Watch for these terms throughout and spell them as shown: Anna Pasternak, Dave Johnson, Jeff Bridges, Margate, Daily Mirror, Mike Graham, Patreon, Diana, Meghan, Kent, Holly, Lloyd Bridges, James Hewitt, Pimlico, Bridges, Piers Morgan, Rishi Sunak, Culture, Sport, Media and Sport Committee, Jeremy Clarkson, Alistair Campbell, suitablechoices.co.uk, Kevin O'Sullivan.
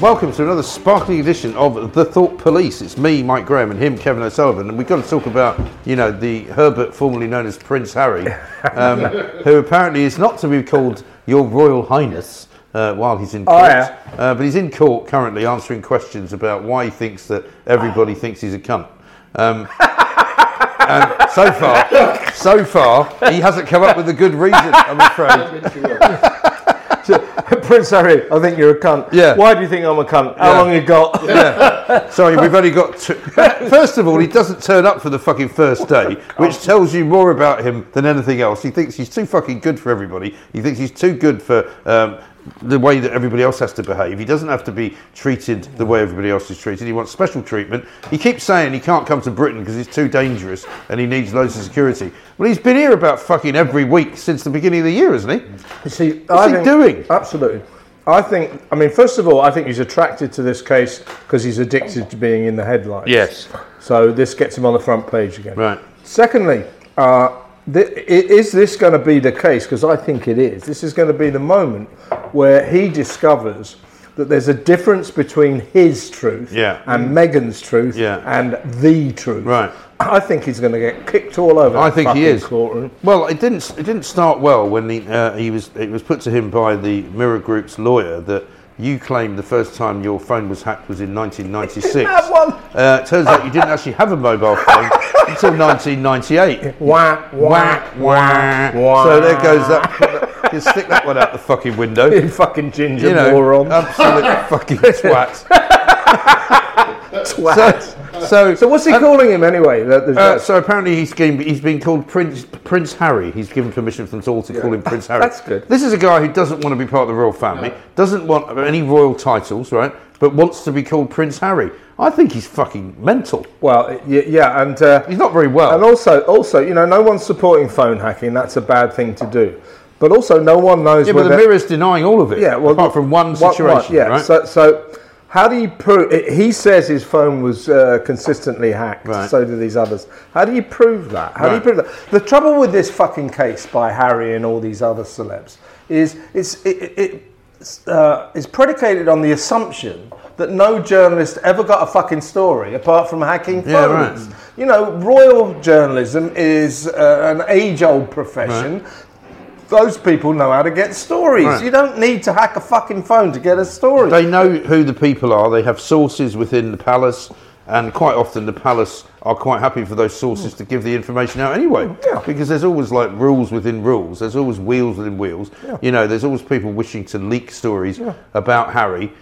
Welcome to another sparkling edition of The Thought Police. It's me, Mike Graham, and him, Kevin O'Sullivan, and we've got to talk about, you know, the Herbert, formerly known as Prince Harry, who apparently is not to be called Your Royal Highness while he's in court, but he's in court currently answering questions about why he thinks that everybody thinks he's a cunt. And so far, he hasn't come up with a good reason, I'm afraid. Prince Harry, I think you're a cunt. Yeah. Why do you think I'm a cunt? How long have you got? Yeah. Sorry, we've only got two. First of all, he doesn't turn up for the fucking first day, which tells you more about him than anything else. He thinks he's too fucking good for everybody. He thinks he's too good for the way that everybody else has to behave. He doesn't have to be treated the way everybody else is treated. He wants special treatment. He keeps saying he can't come to Britain because it's too dangerous and he needs loads of security. Well, he's been here about fucking every week since the beginning of the year, hasn't he? See, What's he doing? Absolutely. First of all, I think he's attracted to this case because he's addicted to being in the headlines. Yes. So this gets him on the front page again. Right. Secondly, is this going to be the case? Because I think it is. This is going to be the moment where he discovers that there's a difference between his truth and Meghan's truth and the truth. Right. I think he's going to get kicked all over. I think he is. Courtroom. Well, it didn't start well when it was put to him by the Mirror Group's lawyer that you claimed the first time your phone was hacked was in 1996. Didn't have one. It turns out you didn't actually have a mobile phone until 1998. Wah, wah, wah, wah. So there goes that. You stick that one out the fucking window. You fucking ginger moron. Absolute fucking twat. Twat. So what's he calling him anyway? So apparently he's been called Prince Harry. He's given permission from us all to call him Prince Harry. That's good. This is a guy who doesn't want to be part of the royal family, doesn't want any royal titles, right? But wants to be called Prince Harry. I think he's fucking mental. Well, and he's not very well. And also, no one's supporting phone hacking. That's a bad thing to do. But also, no one knows. Yeah, but the Mirror's denying all of it. Yeah, well, apart from one situation. Right? So how do you prove? He says his phone was consistently hacked. Right. So do these others. How do you prove that? How do you prove that? The trouble with this fucking case by Harry and all these other celebs is it's predicated on the assumption that no journalist ever got a fucking story apart from hacking phones. Right. You know, royal journalism is an age-old profession. Right. Those people know how to get stories. Right. You don't need to hack a fucking phone to get a story. They know who the people are. They have sources within the palace, and quite often the palace are quite happy for those sources to give the information out anyway. Yeah. Because there's always like rules within rules. There's always wheels within wheels. Yeah. You know, there's always people wishing to leak stories about Harry.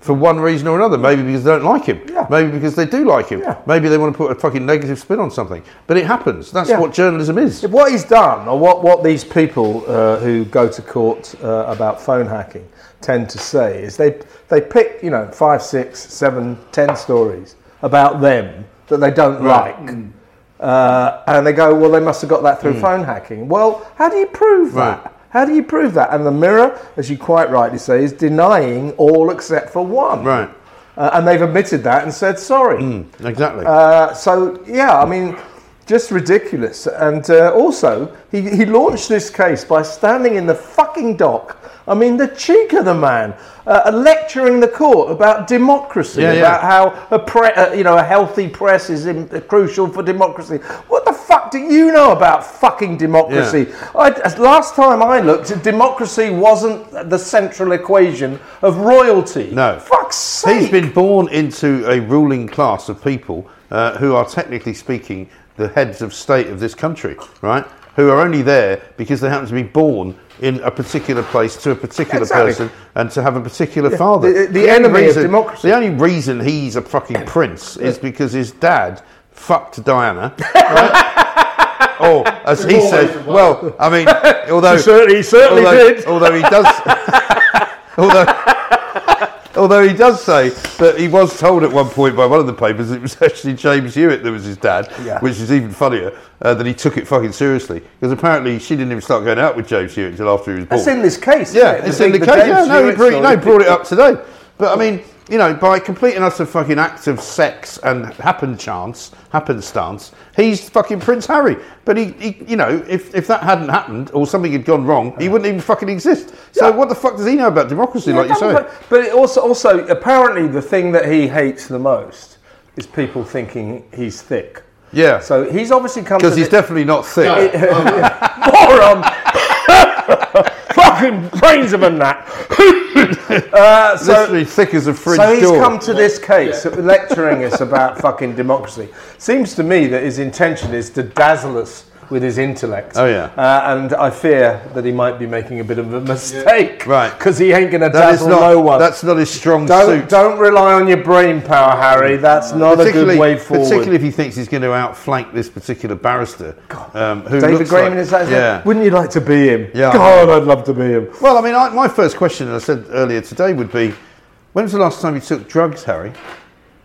For one reason or another, maybe because they don't like him, maybe because they do like him, maybe they want to put a fucking negative spin on something. But it happens. That's what journalism is. What he's done, or what these people who go to court about phone hacking tend to say, is they pick 5, 6, 7, 10 stories about them that they don't like. And they go, well, they must have got that through phone hacking. Well, how do you prove that? How do you prove that? And the Mirror, as you quite rightly say, is denying all except for one. Right. And they've admitted that and said sorry. Exactly. Just ridiculous. And also, he launched this case by standing in the fucking dock. I mean, the cheek of the man, lecturing the court about democracy, about how a healthy press is crucial for democracy. What the fuck do you know about fucking democracy? Yeah. Last time I looked, democracy wasn't the central equation of royalty. No. Fuck's sake. He's been born into a ruling class of people who are technically speaking the heads of state of this country, right? Who are only there because they happen to be born in a particular place to a particular person and to have a particular father. The enemy of democracy. The only reason he's a fucking prince is because his dad fucked Diana, right? Or, as he said, well, I mean, although... He certainly did. Although he does say that he was told at one point by one of the papers it was actually James Hewitt that was his dad, which is even funnier, that he took it fucking seriously. Because apparently she didn't even start going out with James Hewitt until after he was born. That's in this case. Yeah, it's in the case. Yeah, no, he brought it up today. But I mean, you know, by complete and utter fucking act of sex and happenstance, he's fucking Prince Harry. But he you know, if that hadn't happened or something had gone wrong, he wouldn't even fucking exist. So what the fuck does he know about democracy, like you say? But it also, apparently the thing that he hates the most is people thinking he's thick. Yeah. So he's obviously come to... Because he's definitely not thick. Moron! Fucking brains of a gnat. Literally thick as a fridge door. So he's come to this case lecturing us about fucking democracy. Seems to me that his intention is to dazzle us with his intellect. Oh, yeah. And I fear that he might be making a bit of a mistake. Yeah. Right. Because he ain't going to dazzle no one. That's not his strong suit. Don't rely on your brain power, Harry. That's not a good way forward. Particularly if he thinks he's going to outflank this particular barrister. God. Who David Graham is like, wouldn't you like to be him? Yeah. God, I'd love to be him. Well, I mean, my first question, as I said earlier today, would be, when was the last time you took drugs, Harry?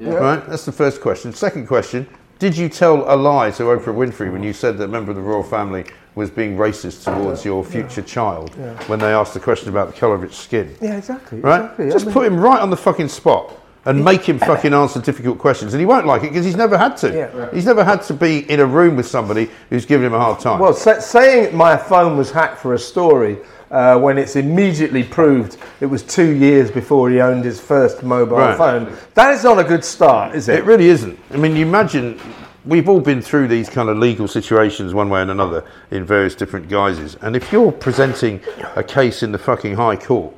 Yeah. Right? That's the first question. Second question... Did you tell a lie to Oprah Winfrey when you said that a member of the royal family was being racist towards your future child when they asked the question about the colour of its skin? Yeah, exactly. Right? Exactly. Just put him right on the fucking spot and make him fucking answer difficult questions. And he won't like it because he's never had to. Yeah, right. He's never had to be in a room with somebody who's given him a hard time. Well, saying my phone was hacked for a story... when it's immediately proved it was 2 years before he owned his first mobile phone. That is not a good start, is it? It really isn't. I mean, you imagine, we've all been through these kind of legal situations one way and another in various different guises. And if you're presenting a case in the fucking High Court,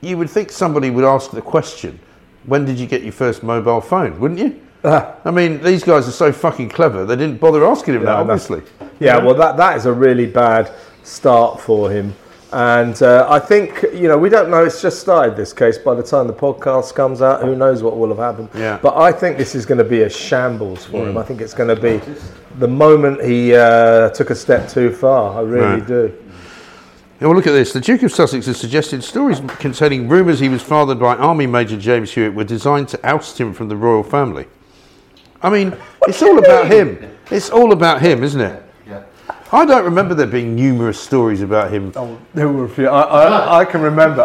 you would think somebody would ask the question, when did you get your first mobile phone, wouldn't you? I mean, these guys are so fucking clever, they didn't bother asking him that, obviously. Yeah, well, that is a really bad start for him. And I think, you know, we don't know, it's just started this case. By the time the podcast comes out, who knows what will have happened. Yeah. But I think this is going to be a shambles for him. I think it's going to be the moment he took a step too far. I really do. Yeah, well, look at this. The Duke of Sussex has suggested stories containing rumours he was fathered by Army Major James Hewitt were designed to oust him from the royal family. I mean, it's all about him. It's all about him, isn't it? I don't remember there being numerous stories about him. Oh, there were a few. I can remember.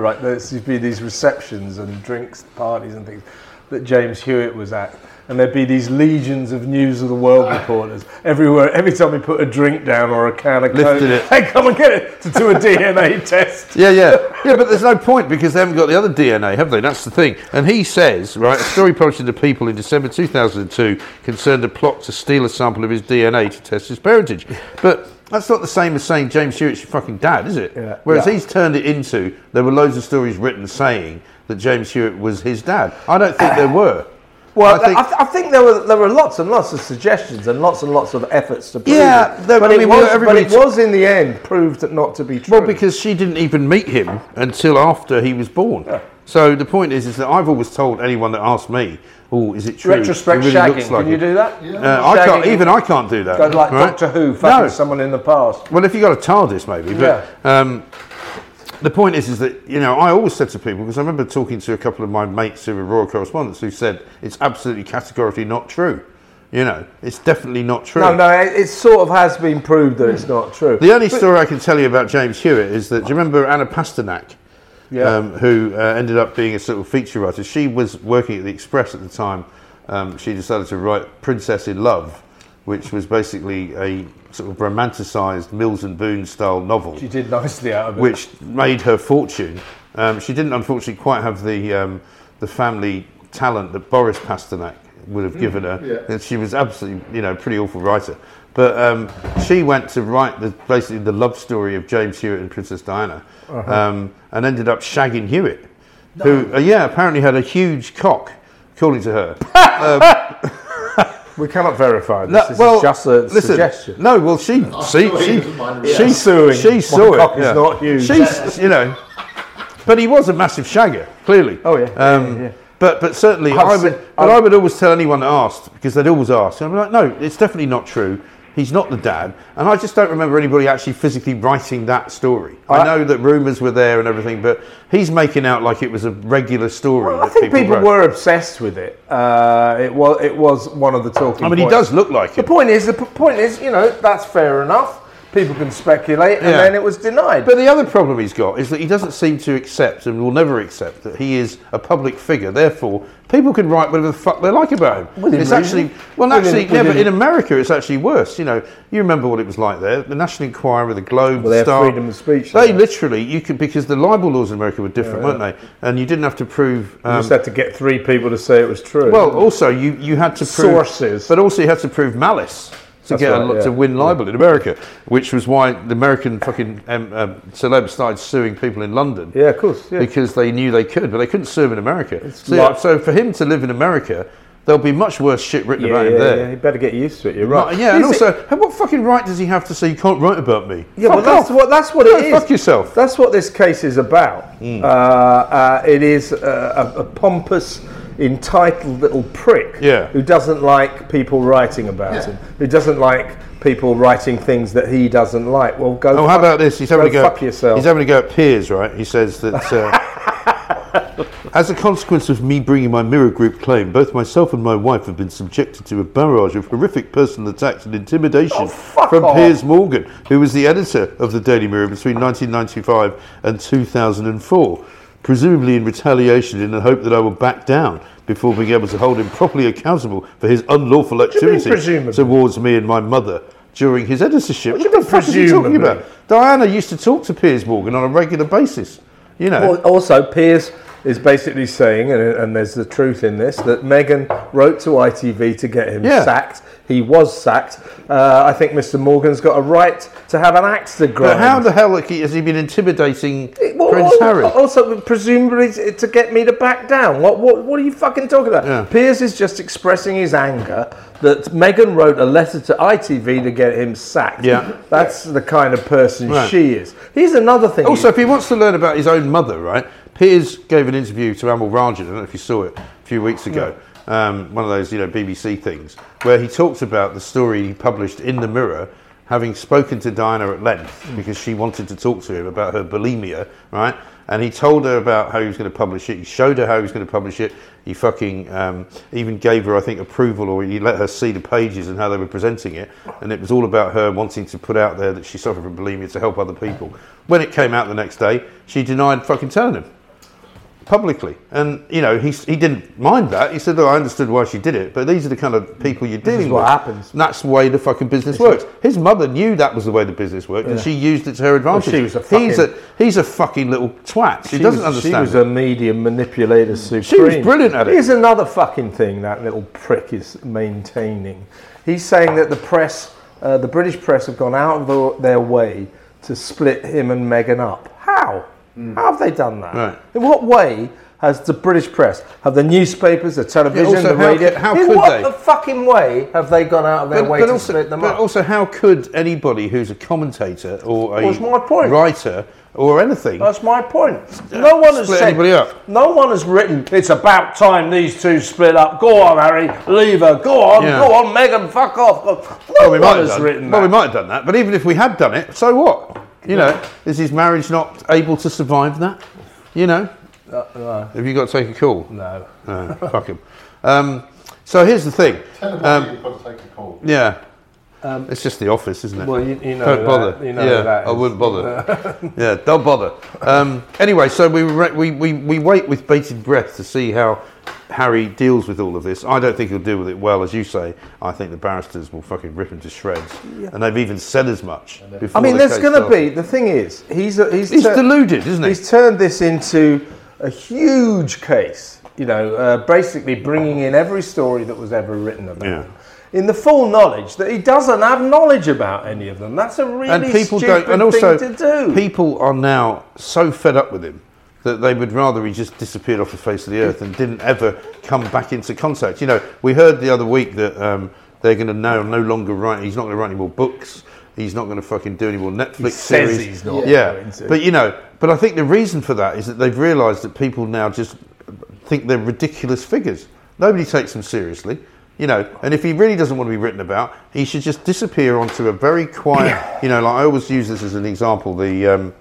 Right, there's been these receptions and drinks parties and things that James Hewitt was at, and there'd be these legions of News of the World reporters everywhere. Every time we put a drink down or a can of Coke, hey, come and get it to do a DNA test. Yeah. But there's no point because they haven't got the other DNA, have they? That's the thing. And he says, right, a story published in The People in December 2002 concerned a plot to steal a sample of his DNA to test his parentage. But that's not the same as saying James Hewitt's your fucking dad, is it? Yeah. Whereas he's turned it into, there were loads of stories written saying that James Hewitt was his dad. I don't think there were. Well, I think there were lots and lots of suggestions and lots of efforts to prove it. But it was in the end proved not to be true. Well, because she didn't even meet him until after he was born. Yeah. So the point is that I've always told anyone that asked me, oh, is it true? Retrospect really shagging. Like Can you do that? Yeah. I can't do that. Like right? Doctor Who fucking someone in the past. Well, if you got a TARDIS maybe. But, the point is that, you know, I always said to people, because I remember talking to a couple of my mates who were royal correspondents who said it's absolutely categorically not true. You know, it's definitely not true. No, it sort of has been proved that it's not true. The only story I can tell you about James Hewitt is that, do you remember Anna Pasternak? Yeah. Who ended up being a sort of feature writer. She was working at the Express at the time. She decided to write Princess in Love, which was basically a sort of romanticised Mills and Boon style novel. She did nicely out of it. Which made her fortune. She didn't, unfortunately, quite have the family talent that Boris Pasternak would have given her. Yeah. And she was absolutely, you know, pretty awful writer. But she went to write basically the love story of James Hewitt and Princess Diana, and ended up shagging Hewitt, who apparently had a huge cock, calling to her. We cannot verify this. No, this is just a suggestion. No, well, she's suing. She's suing. Cock is not huge. She's, you know, but he was a massive shagger, clearly. Oh yeah. But certainly, I would always tell anyone that asked, because they'd always ask. And I'm like, no, it's definitely not true. He's not the dad. And I just don't remember anybody actually physically writing that story. I know that rumours were there and everything, but he's making out like it was a regular story. Well, I think people were obsessed with it. It was one of the talking points. I mean, he does look like it. The point is, you know, that's fair enough. People can speculate, and then it was denied. But the other problem he's got is that he doesn't seem to accept, and will never accept, that he is a public figure. Therefore, people can write whatever the fuck they like about him. It's actually, but in America, it's actually worse. You know, you remember what it was like there. The National Enquirer, the Globe, the Star. They have freedom of speech. They literally, you could, because the libel laws in America were different, weren't they? And you didn't have to prove. You just had to get three people to say it was true. Well, also you had to prove sources, but also you had to prove malice. To win libel in America, which was why the American fucking celebs started suing people in London. Yeah, of course. Yeah. Because they knew they could, but they couldn't sue him in America. So for him to live in America, there'll be much worse shit written about him there. Yeah, you better get used to it. You're right. What fucking right does he have to say you can't write about me? Yeah, well, that's what it is. Fuck yourself. That's what this case is about. It is a pompous, entitled little prick who doesn't like people writing about him, who doesn't like people writing things that he doesn't like. Well, go. Oh, how about this? He's having fuck yourself. He's having a go at Piers, right? He says that as a consequence of me bringing my Mirror Group claim, both myself and my wife have been subjected to a barrage of horrific personal attacks and intimidation from Piers Morgan, who was the editor of the Daily Mirror between 1995 and 2004. Presumably in retaliation, in the hope that I will back down before being able to hold him properly accountable for his unlawful activity towards me and my mother during his editorship. What the fuck are you talking about? Diana used to talk to Piers Morgan on a regular basis. You know. Well, also, Piers is basically saying, and there's the truth in this, that Meghan wrote to ITV to get him sacked. He was sacked. I think Mr. Morgan's got a right to have an axe to grind. But how the hell has he been intimidating Prince Harry? Also, presumably to get me to back down. What are you fucking talking about? Yeah. Piers is just expressing his anger that Meghan wrote a letter to ITV to get him sacked. Yeah. That's the kind of person she is. Here's another thing. Also, if he wants to learn about his own mother, right? Piers gave an interview to Amal Rajan, I don't know if you saw it, a few weeks ago. One of those, you know, BBC things, where he talked about the story he published in The Mirror, having spoken to Diana at length because she wanted to talk to him about her bulimia, right? And he told her about how he was going to publish it. He showed her how he was going to publish it. He fucking even gave her, I think, approval, or he let her see the pages and how they were presenting it. And it was all about her wanting to put out there that she suffered from bulimia to help other people. When it came out the next day, she denied fucking telling him. Publicly. And, you know, he didn't mind that. He said, oh, I understood why she did it, but these are the kind of people you're dealing with. This is what happens. And that's the way the fucking business works. His mother knew that was the way the business worked, and she used it to her advantage. Well, she was a fucking... He's a fucking little twat. She doesn't understand. She was a medium manipulator supreme. She was brilliant at it. Here's another fucking thing that little prick is maintaining. He's saying that the press, the British press, have gone out of their way to split him and Meghan up. How? How have they done that? Right. In what way has the British press, have the newspapers, the television, the radio... In what fucking way have they gone out of their way to split them up? But also, how could anybody who's a commentator or a writer or anything... That's my point. No one has said... anybody up. No one has written, it's about time these two split up. Go on, Harry. Leave her. Go on, Meghan. Fuck off. No one has written that. Well, we might have done that, but even if we had done it, so what? You know, is his marriage not able to survive that? You know? No. Have you got to take a call? No. Fuck him. So here's the thing. Tell him you've got to take a call. Yeah. It's just the office, isn't it? Well, you know don't that. Bother. You know that I wouldn't bother. Don't bother. Anyway, so we wait with bated breath to see how Harry deals with all of this. I don't think he'll deal with it well, as you say. I think the barristers will fucking rip him to shreds, and they've even said as much. I mean, there's going to be the thing is he's deluded, isn't he? He's turned this into a huge case. You know, basically bringing in every story that was ever written about him. In the full knowledge that he doesn't have knowledge about any of them. That's a really stupid thing to do. People are now so fed up with him that they would rather he just disappeared off the face of the earth and didn't ever come back into contact. You know, we heard the other week that They're going to know I'm no longer writing. He's not going to write any more books. He's not going to fucking do any more Netflix series. He's not going to. But, you know, but I think the reason for that is that they've realised that people now just think they're ridiculous figures. Nobody takes them seriously. You know, and if he really doesn't want to be written about, he should just disappear onto a very quiet, you know, like I always use this as an example, the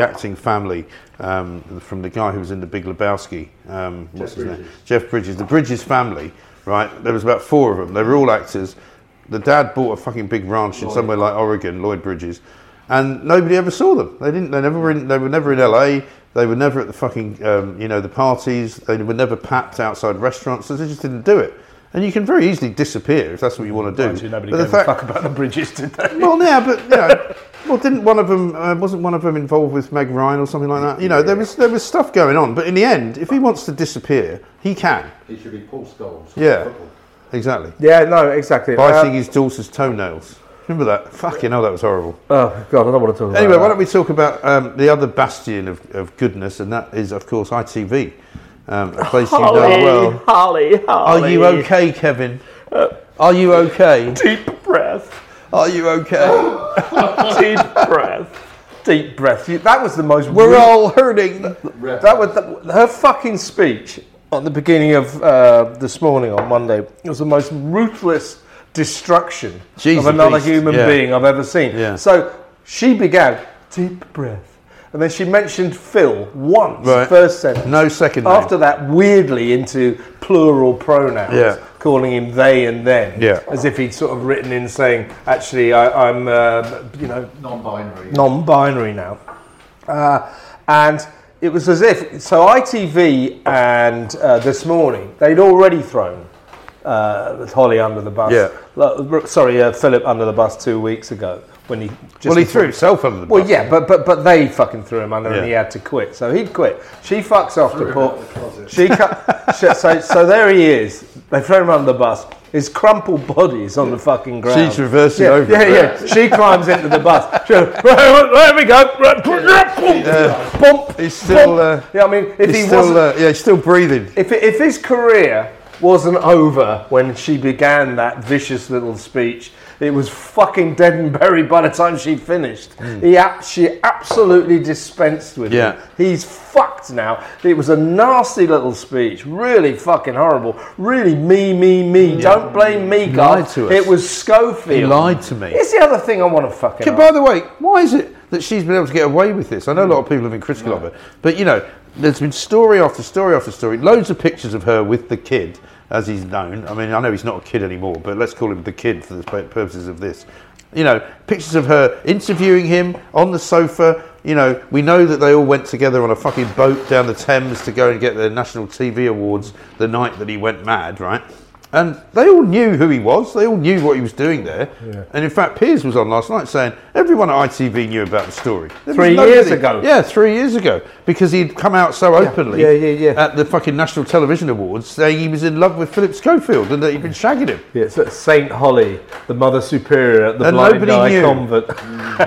acting family from the guy who was in the Big Lebowski, what's his name? Jeff Bridges. The Bridges family, right? There was about four of them. They were all actors. The dad bought a fucking big ranch in somewhere like Oregon, Lloyd Bridges, and nobody ever saw them. They didn't. They were never in LA. They were never at the fucking, you know, the parties. They were never papped outside restaurants. So they just didn't do it. And you can very easily disappear if that's what you want to do. Actually, nobody gave a fuck about the Bridges, did they? Well, yeah, but you know, well, didn't one of them? Wasn't one of them involved with Meg Ryan or something like that? You know, there was stuff going on. But in the end, if he wants to disappear, he can. He should be Paul Scholes. Yeah, exactly. Yeah, no, exactly. Biting his daughter's toenails. Remember that? Fucking hell, that was horrible. Oh, God, I don't want to talk about it. Anyway, why don't we talk about the other bastion of goodness, and that is, of course, ITV. A place Holly, you know well. Holly. Are you okay, Kevin? Are you okay? Deep breath. Are you okay? Deep breath. Deep breath. That was the most... We're all hurting. That was her fucking speech at the beginning of This Morning on Monday. It was the most ruthless... destruction of another human being I've ever seen. Yeah. So she began, deep breath, and then she mentioned Phil once, first sentence. No second name. After that, weirdly into plural pronouns, calling him they and them, as if he'd sort of written in saying, actually, I'm, you know... Non-binary now. And it was as if... So ITV and This Morning, they'd already thrown Holly under the bus. Philip under the bus 2 weeks ago when he just... Well, he threw himself under the bus. Well, yeah, but they fucking threw him under and he had to quit. So he quit. She fucks off to Port. So there he is. They throw him under the bus. His crumpled body is on the fucking ground. She's reversing over. Yeah. She climbs into the bus. Goes, there we go. He's still... yeah, I mean, if he wasn't... yeah, he's still breathing. If his career... wasn't over when she began that vicious little speech. It was fucking dead and buried by the time she finished. She absolutely dispensed with him. He's fucked now. It was a nasty little speech. Really fucking horrible. Really me. Yeah. Don't blame me, guys. It was Schofield. He lied to me. Here's the other thing I want to fucking... By the way, why is it that she's been able to get away with this? I know a lot of people have been critical of it, but you know, there's been story after story after story, loads of pictures of her with the kid, as he's known. I mean, I know he's not a kid anymore, but let's call him the kid for the purposes of this. You know, pictures of her interviewing him on the sofa. You know, we know that they all went together on a fucking boat down the Thames to go and get their national TV awards the night that he went mad, right? And they all knew who he was. They all knew what he was doing there. Yeah. And in fact, Piers was on last night saying everyone at ITV knew about the story. 3 years ago. Yeah, 3 years ago. Because he'd come out so openly at the fucking National Television Awards saying he was in love with Philip Schofield and that he'd been shagging him. Yeah, it's St. Holly, the Mother Superior at the Blind Eye Convent.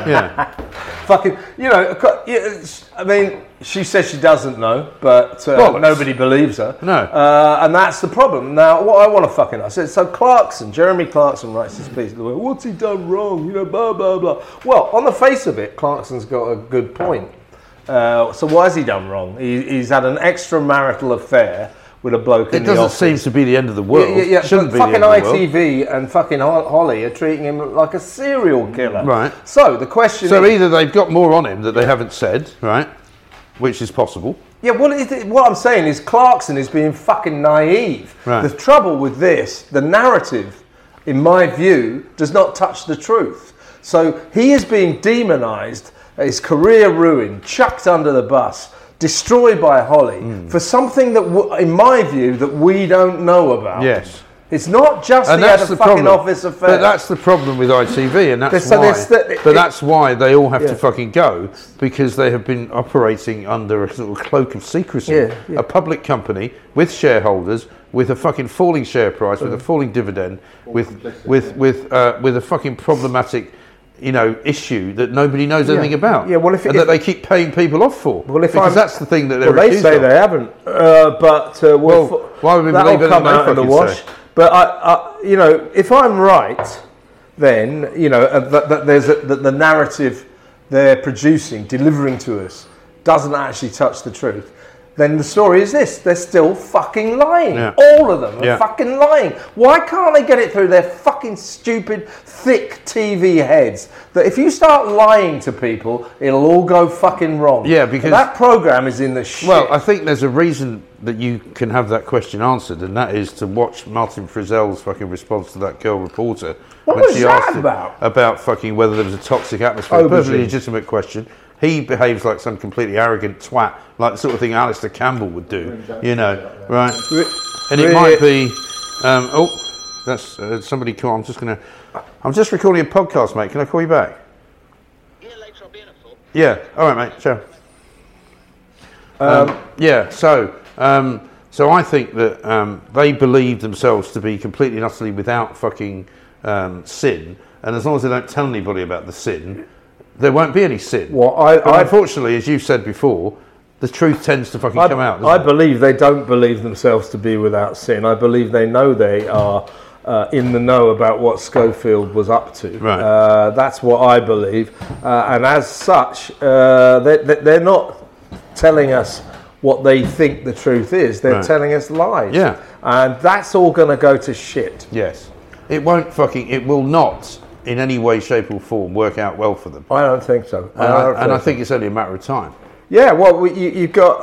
Yeah. Fucking, you know, I mean... She says she doesn't know, but nobody believes her. No. And that's the problem. Now, what I want to fucking ask is, so Jeremy Clarkson writes this piece of the world, what's he done wrong, you know, blah, blah, blah. Well, on the face of it, Clarkson's got a good point. So why has he done wrong? He's had an extramarital affair with a bloke in the office. It doesn't seem to be the end of the world. Yeah. Shouldn't be the end of the world. Fucking ITV and fucking Holly are treating him like a serial killer. Right. So the question is... So either they've got more on him that they haven't said, right? Which is possible. Yeah, well, what I'm saying is Clarkson is being fucking naive. Right. The trouble with this, the narrative, in my view, does not touch the truth. So he is being demonised, his career ruined, chucked under the bus, destroyed by Holly for something that, in my view, that we don't know about. Yes. It's not just he had a fucking office affair. But that's the problem with ITV, and that's why. That's why they all have to fucking go, because they have been operating under a sort of cloak of secrecy. A public company with shareholders, with a fucking falling share price, with a falling dividend, with a fucking problematic, you know, issue that nobody knows anything about. Yeah, well, that they keep paying people off for. Well, that's the thing that they're accused of. They say they haven't, but why would we believe anything they fucking say? But I you know, if I'm right, then you know that there's that the narrative they're producing, delivering to us, doesn't actually touch the truth. Then the story is this: they're still fucking lying. Yeah. All of them are fucking lying. Why can't they get it through their fucking stupid, thick TV heads that if you start lying to people, it'll all go fucking wrong? Yeah, because that program is in the shit. Well, I think there's a reason that you can have that question answered, and that is to watch Martin Frizzell's fucking response to that girl reporter when she asked him about fucking whether there was a toxic atmosphere. A perfectly legitimate question. He behaves like some completely arrogant twat, like the sort of thing Alistair Campbell would do, you know, right? And it might be, that's somebody call. I'm just recording a podcast, mate. Can I call you back? Yeah, later. I'll be in at 4. Yeah. All right, mate. Ciao. So I think that they believe themselves to be completely and utterly without fucking sin, and as long as they don't tell anybody about the sin, there won't be any sin. Well, I unfortunately, as you've said before, the truth tends to fucking come out. I believe they don't believe themselves to be without sin. I believe they know they are in the know about what Schofield was up to. Right. That's what I believe. And as such, they're not telling us what they think the truth is. They're telling us lies. Yeah. And that's all going to go to shit. Yes. It won't fucking... It will not... in any way, shape or form, work out well for them. I don't think so. I think it's only a matter of time. Yeah, well, you've got...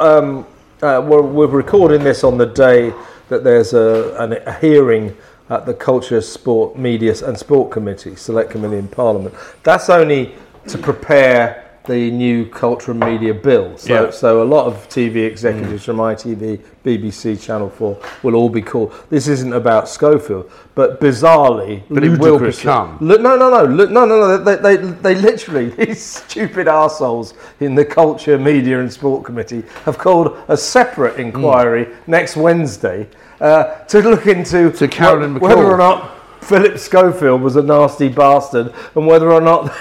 we're recording this on the day that there's a hearing at the Culture, Sport, Media and Sport Committee, Select Committee in Parliament. That's only to prepare the new Culture and Media Bill. So a lot of TV executives from ITV, BBC, Channel 4 will all be called. This isn't about Schofield, but bizarrely... But it will become. No. They literally, these stupid arseholes in the Culture, Media and Sport Committee have called a separate inquiry next Wednesday to look into to Carolyn McCall. Whether or not Philip Schofield was a nasty bastard and whether or not...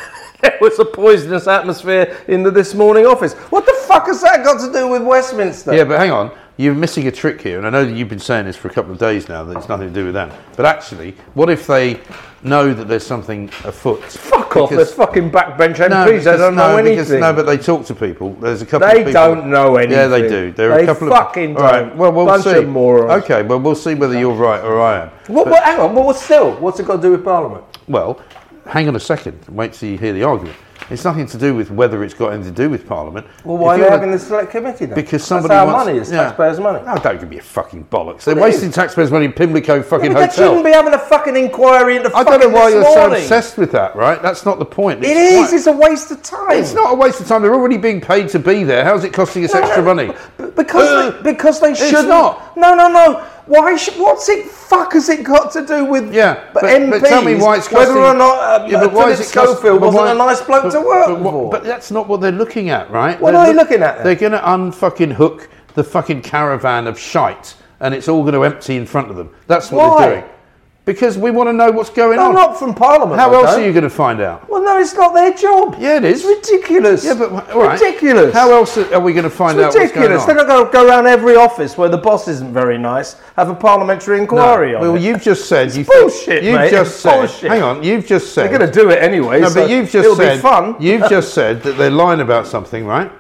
It was a poisonous atmosphere in the This Morning office. What the fuck has that got to do with Westminster? Yeah, but hang on. You're missing a trick here. And I know that you've been saying this for a couple of days now, that it's nothing to do with that. But actually, what if they know that there's something afoot? Fuck off. There's fucking backbench MPs. They don't know anything. But they talk to people. There's a couple of people. They don't know anything. Yeah, they do. They fucking don't. Well, we'll see. Of morons. Okay, well, we'll see whether you're right or I am. What's it got to do with Parliament? Well... Hang on a second. Wait till you hear the argument. It's nothing to do with whether it's got anything to do with Parliament. Well, why are they having the Select Committee then? Because taxpayers' money. No, don't give me a fucking bollocks. They're wasting taxpayers' money in Pimlico fucking hotel. They shouldn't be having a fucking inquiry into fucking This Morning. I don't know why you're so obsessed with that, right? That's not the point. It's a waste of time. It's not a waste of time. They're already being paid to be there. How's it costing us extra money? Because they should not. No. Why? What's it? Fuck has it got to do with? Yeah, but MPs. But tell me why it's costing. Whether or not Philip Schofield wasn't a nice bloke to work for. But that's not what they're looking at, right? What are they looking at? They're going to unfucking hook the fucking caravan of shite, and it's all going to empty in front of them. That's what they're doing. Because we want to know what's going on. No, not from Parliament. How else are you going to find out? Well, no, it's not their job. Yeah, it is. It's ridiculous. Yeah, but all right. Ridiculous. How else are we going to find out what's going on? It's ridiculous. They're not going to go around every office where the boss isn't very nice, have a parliamentary inquiry on it. Well, you've just said... It's bullshit, mate. It's bullshit. Hang on, you've just said... They're going to do it anyway, it'll be fun. You've just said that they're lying about something, right?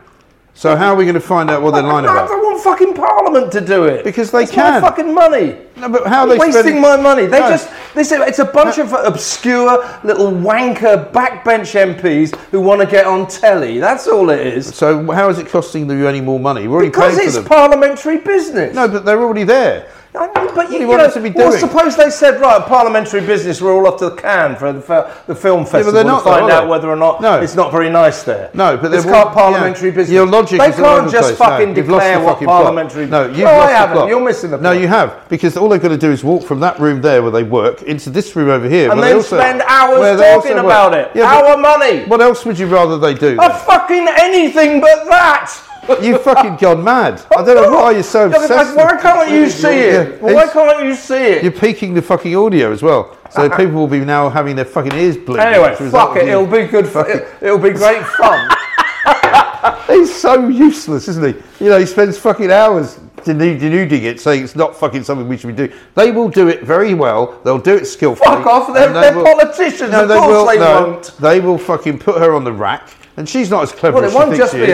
So how are we going to find out what they're lying about? I don't want fucking Parliament to do it. Because they can. It's my fucking money. No, but how are they wasting my money? It's a bunch of obscure little wanker backbench MPs who want to get on telly. That's all it is. So how is it costing them any more money? We're already paying for them. Because it's parliamentary business. No, but they're already there. But you want to be doing? Well, suppose they said, right, parliamentary business, we're all off to Cannes for the film festival to find out whether or not it's not very nice there. No, but it's not parliamentary business. Your logic is all over the place. They can't just fucking declare what parliamentary... No, you've lost the plot. You're missing the plot. No, you have, because all they've got to do is walk from that room there where they work into this room over here. And then spend hours talking about it. Our money. What else would you rather they do? Fucking anything but that. You've fucking gone mad. I don't know why you're so obsessed. Why can't you see it? Why can't you see it? You're peaking the fucking audio as well. So people will be now having their fucking ears bleeding. Anyway, fuck it. It'll be good fun. It'll be great fun. He's so useless, isn't he? You know, he spends fucking hours denuding it, saying it's not fucking something we should be doing. They will do it very well. They'll do it skillfully. Fuck off! They're politicians. No, of course they won't. They will fucking put her on the rack. And she's not as clever as she thinks she is. Well, it won't just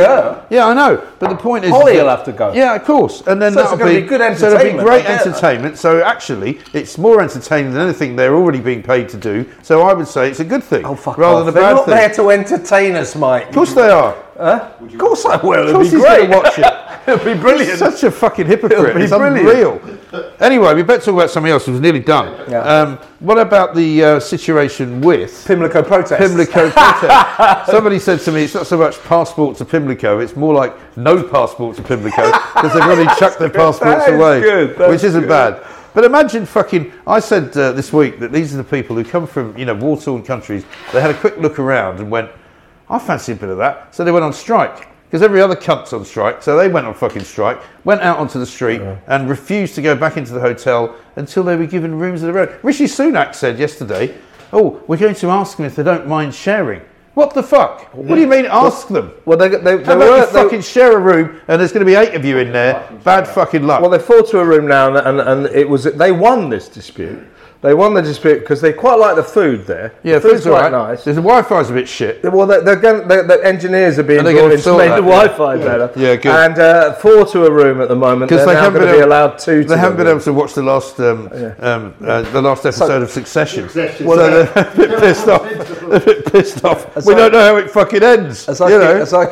be her. Yeah, I know. But the point is... Holly will have to go. Yeah, of course. And then so that'll be good entertainment. So it'll be great entertainment. So actually, it's more entertaining than anything they're already being paid to do. So I would say it's a good thing. Oh, fuck off. Rather than a bad thing. They're not there to entertain us, Mike. Of course they are. Huh? Of course I will. It'll be great. Watch it. It'll be brilliant. He's such a fucking hypocrite. It's unreal. Anyway, we better talk about something else. It was nearly done. Yeah. What about the situation with... Pimlico protests. Somebody said to me, it's not so much passport to Pimlico, it's more like no passport to Pimlico, because they've already chucked their passports away, which isn't bad. But imagine fucking... I said this week that these are the people who come from, you know, war-torn countries. They had a quick look around and went, I fancy a bit of that. So they went on strike. Because every other cunt's on strike, so they went on fucking strike, went out onto the street and refused to go back into the hotel until they were given rooms of their own. Rishi Sunak said yesterday, oh, we're going to ask them if they don't mind sharing. What the fuck? What do you mean ask them? Well, they share a room and there's going to be 8 of you in there. Bad fucking luck. Well, they fought to a room now and it was they won this dispute. They won the dispute because they quite like the food there. Yeah, the food's quite nice. The Wi-Fi's a bit shit. Well, the engineers are being brought in to make the Wi-Fi better. Yeah, good. And 4 to a room at the moment. Because they haven't been allowed 2. They haven't been able to watch the last episode of Succession. Well, they're a bit pissed off. They're a bit pissed off. We don't know how it fucking ends. As I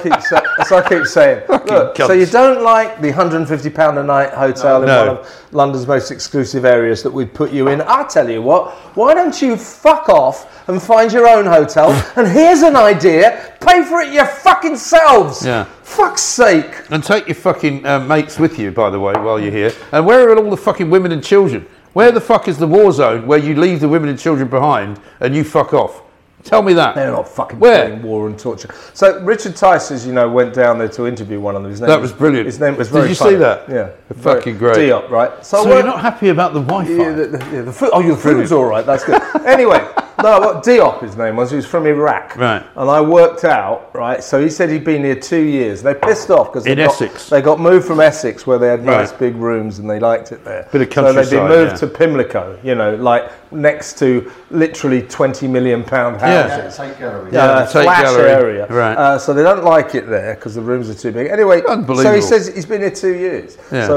keep saying. Look, so you don't like the £150 a night hotel in one of London's most exclusive areas that we'd put you in. I tell you what, why don't you fuck off and find your own hotel? And here's an idea, pay for it your fucking selves. Yeah. Fuck's sake. And take your fucking mates with you, by the way, while you're here. And where are all the fucking women and children? Where the fuck is the war zone where you leave the women and children behind and you fuck off? Tell me that. They're not fucking playing war and torture. So Richard Tice, as you know, went down there to interview one of them. That was brilliant. His name was very funny. Did you see that? Yeah. Fucking great. Diop, right? So you're not happy about the Wi-Fi? Yeah, the food, your food's all right. That's good. Anyway, Diop, his name was. He was from Iraq. Right. And I worked out, right? So he said he'd been here 2 years. They pissed off because they got moved from Essex where they had nice big rooms and they liked it there. Bit of countryside. So they'd been moved to Pimlico, you know, like next to literally £20 million houses. Yeah, take gallery. Yeah, flash area. Right. So they don't like it there because the rooms are too big. Anyway, so he says he's been here 2 years. Yeah.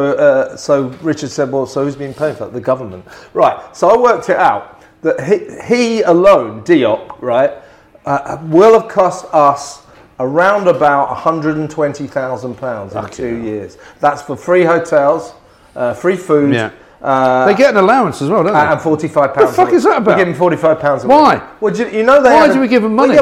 So Richard said, well, so who's been paying for that? The government. Right. So I worked it out that he alone, Diop, right, will have cost us around about £120,000 in 2 years. That's for free hotels, free food. Yeah. They get an allowance as well, don't they? And £45. What the fuck is that about? We give them £45 a week. Why? Well, why do we give them money?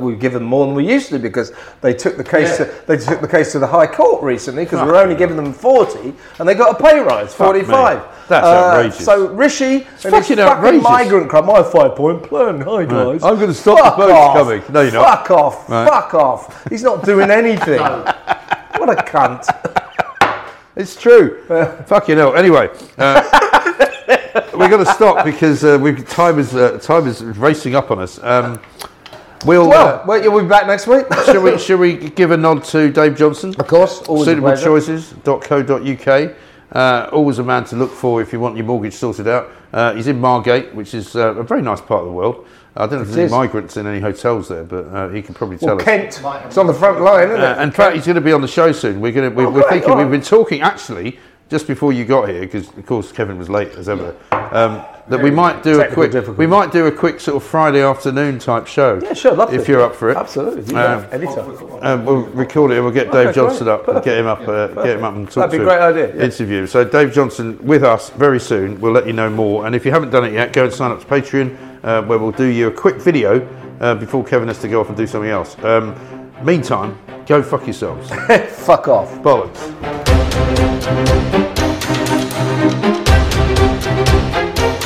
We give them more than we used to because they took the case. Yeah. They took the case to the High Court recently because we're only giving them 40, and they got a pay rise, 45. That's outrageous. So Rishi, it's fucking migrant crowd, my 5-point plan. Hi guys, I'm going to stop the boats coming. No, you're not. Fuck off. Right. Fuck off. He's not doing anything. What a cunt. It's true. Fucking hell. Anyway, we're going to stop because time is racing up on us. We'll be back next week. Shall we give a nod to Dave Johnson? Of course. Suitablechoices.co.uk. Always a man to look for if you want your mortgage sorted out. He's in Margate, which is a very nice part of the world. I don't know if there's any migrants in any hotels there, but he can probably tell us. Kent, it's on the front line, isn't it? In fact, he's going to be on the show soon. We're thinking, we've been talking actually just before you got here, because of course Kevin was late as ever. That we might do a quick sort of Friday afternoon type show. Yeah, sure, lovely. If you're up for it, absolutely. Yeah, anytime. We'll record it and we'll get Dave Johnson up and get him up and talk to him. That'd be a great idea. Yeah. Interview. So Dave Johnson with us very soon. We'll let you know more. And if you haven't done it yet, go and sign up to Patreon, where we'll do you a quick video before Kevin has to go off and do something else. Meantime, go fuck yourselves. Fuck off, bollocks.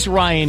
is Ryan